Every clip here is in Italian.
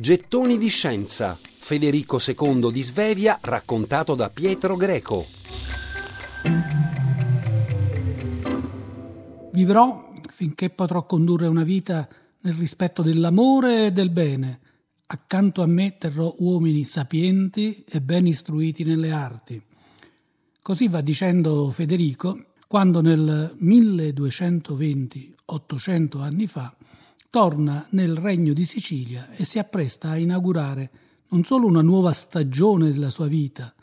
Gettoni di scienza. Federico II di Svezia raccontato da Pietro Greco. Vivrò finché potrò condurre una vita nel rispetto dell'amore e del bene. Accanto a me terrò uomini sapienti e ben istruiti nelle arti. Così va dicendo Federico quando nel 1220, 800 anni fa, torna nel Regno di Sicilia e si appresta a inaugurare non solo una nuova stagione della sua vita,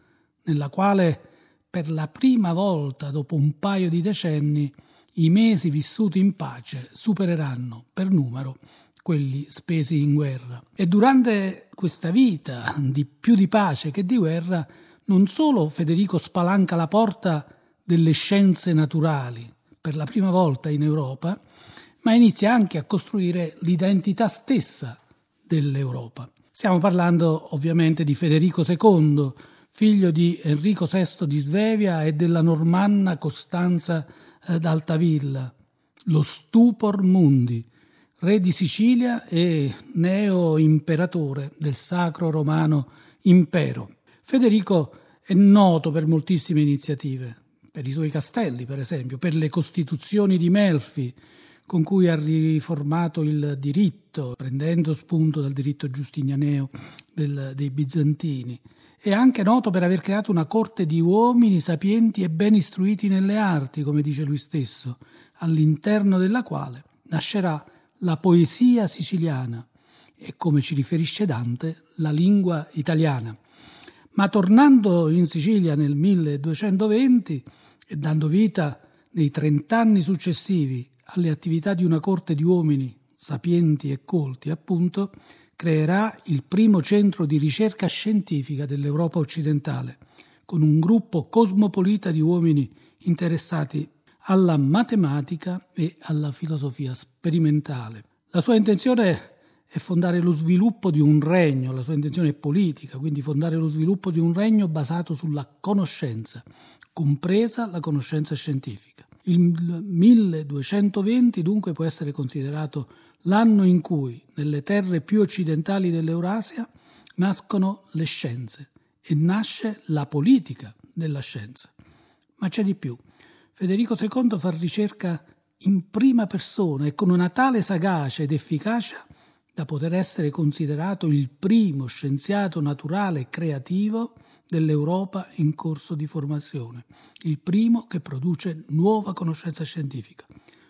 nella quale per la prima volta dopo un paio di decenni i mesi vissuti in pace supereranno per numero quelli spesi in guerra. E durante questa vita di più di pace che di guerra, non solo Federico spalanca la porta delle scienze naturali per la prima volta in Europa, ma inizia anche a costruire l'identità stessa dell'Europa. Stiamo parlando ovviamente di Federico II, figlio di Enrico VI di Svezia e della normanna Costanza d'Altavilla, lo Stupor mundi, re di Sicilia e neo-imperatore del Sacro Romano Impero. Federico è noto per moltissime iniziative, per i suoi castelli per esempio, per le costituzioni di Melfi, con cui ha riformato il diritto, prendendo spunto dal diritto giustinianeo dei bizantini. È anche noto per aver creato una corte di uomini sapienti e ben istruiti nelle arti, come dice lui stesso, all'interno della quale nascerà la poesia siciliana e, come ci riferisce Dante, la lingua italiana. Ma tornando in Sicilia nel 1220 e dando vita nei 30 anni successivi alle attività di una corte di uomini sapienti e colti, appunto, creerà il primo centro di ricerca scientifica dell'Europa occidentale, con un gruppo cosmopolita di uomini interessati alla matematica e alla filosofia sperimentale. La sua intenzione è fondare lo sviluppo di un regno, la sua intenzione è politica, quindi fondare lo sviluppo di un regno basato sulla conoscenza, compresa la conoscenza scientifica. Il 1220 dunque può essere considerato l'anno in cui nelle terre più occidentali dell'Eurasia nascono le scienze e nasce la politica della scienza. Ma c'è di più. Federico II fa ricerca in prima persona e con una tale sagacia ed efficacia da poter essere considerato il primo scienziato naturale creativo dell'Europa in corso di formazione, il primo che produce nuova conoscenza scientifica.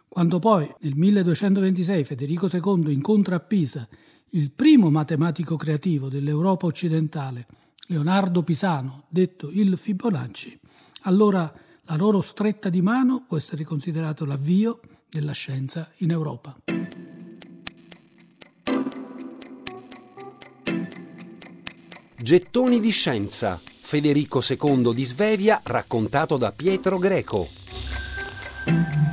Quando poi nel 1226 Federico II incontra a Pisa il primo matematico creativo dell'Europa occidentale, Leonardo Pisano, detto il Fibonacci, allora la loro stretta di mano può essere considerato l'avvio della scienza in Europa. Gettoni di scienza. Federico II di Svezia raccontato da Pietro Greco.